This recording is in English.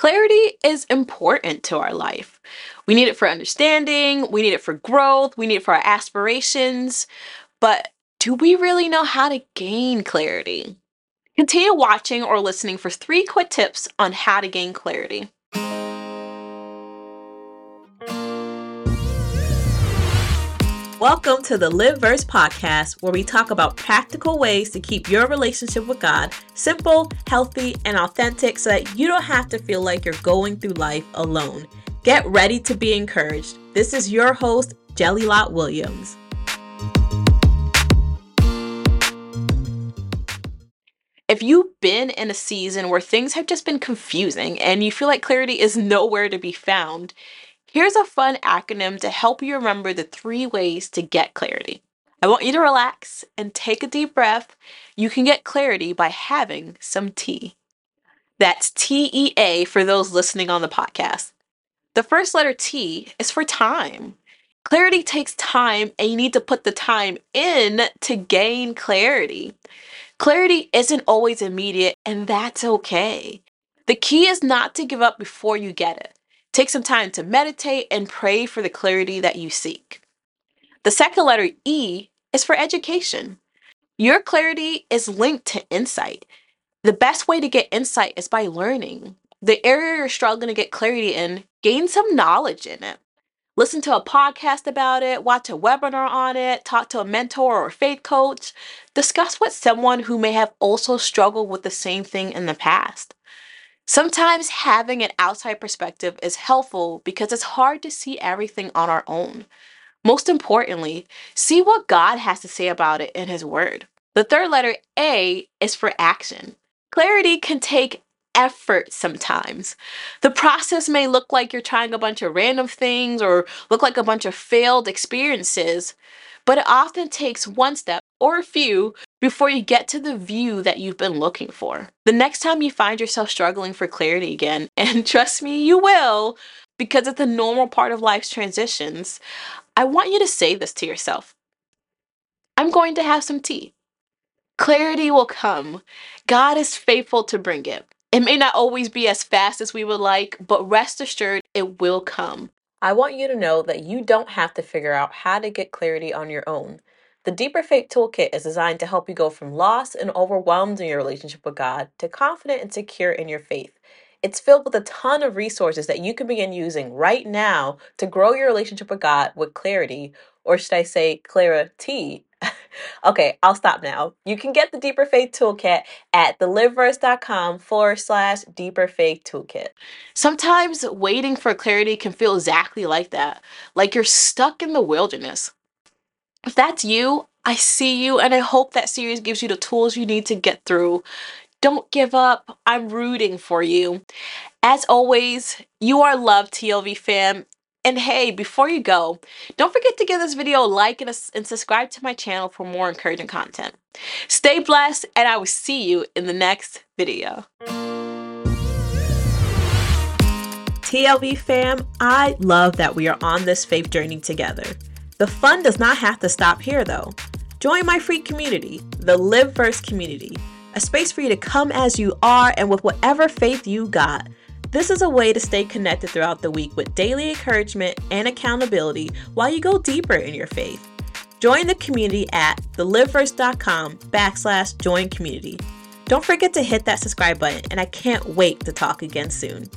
Clarity is important to our life. We need it for understanding, we need it for growth, we need it for our aspirations, but do we really know how to gain clarity? Continue watching or listening for 3 quick tips on how to gain clarity. Welcome to the Live Verse Podcast, where we talk about practical ways to keep your relationship with God simple, healthy, and authentic so that you don't have to feel like you're going through life alone. Get ready to be encouraged. This is your host, Jelilat Williams. If you've been in a season where things have just been confusing and you feel like clarity is nowhere to be found, here's a fun acronym to help you remember the 3 ways to get clarity. I want you to relax and take a deep breath. You can get clarity by having some tea. That's TEA for those listening on the podcast. The first letter T is for time. Clarity takes time, and you need to put the time in to gain clarity. Clarity isn't always immediate, and that's okay. The key is not to give up before you get it. Take some time to meditate and pray for the clarity that you seek. The second letter, E, is for education. Your clarity is linked to insight. The best way to get insight is by learning. The area you're struggling to get clarity in, gain some knowledge in it. Listen to a podcast about it, watch a webinar on it, talk to a mentor or faith coach, discuss with someone who may have also struggled with the same thing in the past. Sometimes having an outside perspective is helpful because it's hard to see everything on our own. Most importantly, see what God has to say about it in His Word. The third letter, A, is for action. Clarity can take effort sometimes. The process may look like you're trying a bunch of random things or look like a bunch of failed experiences, but it often takes one step or a few before you get to the view that you've been looking for. The next time you find yourself struggling for clarity again, and trust me, you will, because it's a normal part of life's transitions, I want you to say this to yourself. I'm going to have some tea. Clarity will come. God is faithful to bring it. It may not always be as fast as we would like, but rest assured, it will come. I want you to know that you don't have to figure out how to get clarity on your own. The Deeper Faith Toolkit is designed to help you go from lost and overwhelmed in your relationship with God to confident and secure in your faith. It's filled with a ton of resources that you can begin using right now to grow your relationship with God with clarity, or should I say clarity? Okay, I'll stop now. You can get the Deeper Faith Toolkit at thelivedverse.com/Deeper Faith Toolkit. Sometimes waiting for clarity can feel exactly like that, like you're stuck in the wilderness. If that's you, I see you, and I hope that series gives you the tools you need to get through. Don't give up. I'm rooting for you. As always, you are loved, TLV fam. And hey, before you go, don't forget to give this video a like and subscribe to my channel for more encouraging content. Stay blessed, and I will see you in the next video. TLV fam, I love that we are on this faith journey together. The fun does not have to stop here, though. Join my free community, the Live Verse community, a space for you to come as you are and with whatever faith you got. This is a way to stay connected throughout the week with daily encouragement and accountability while you go deeper in your faith. Join the community at thelivedverse.com/join community. Don't forget to hit that subscribe button, and I can't wait to talk again soon.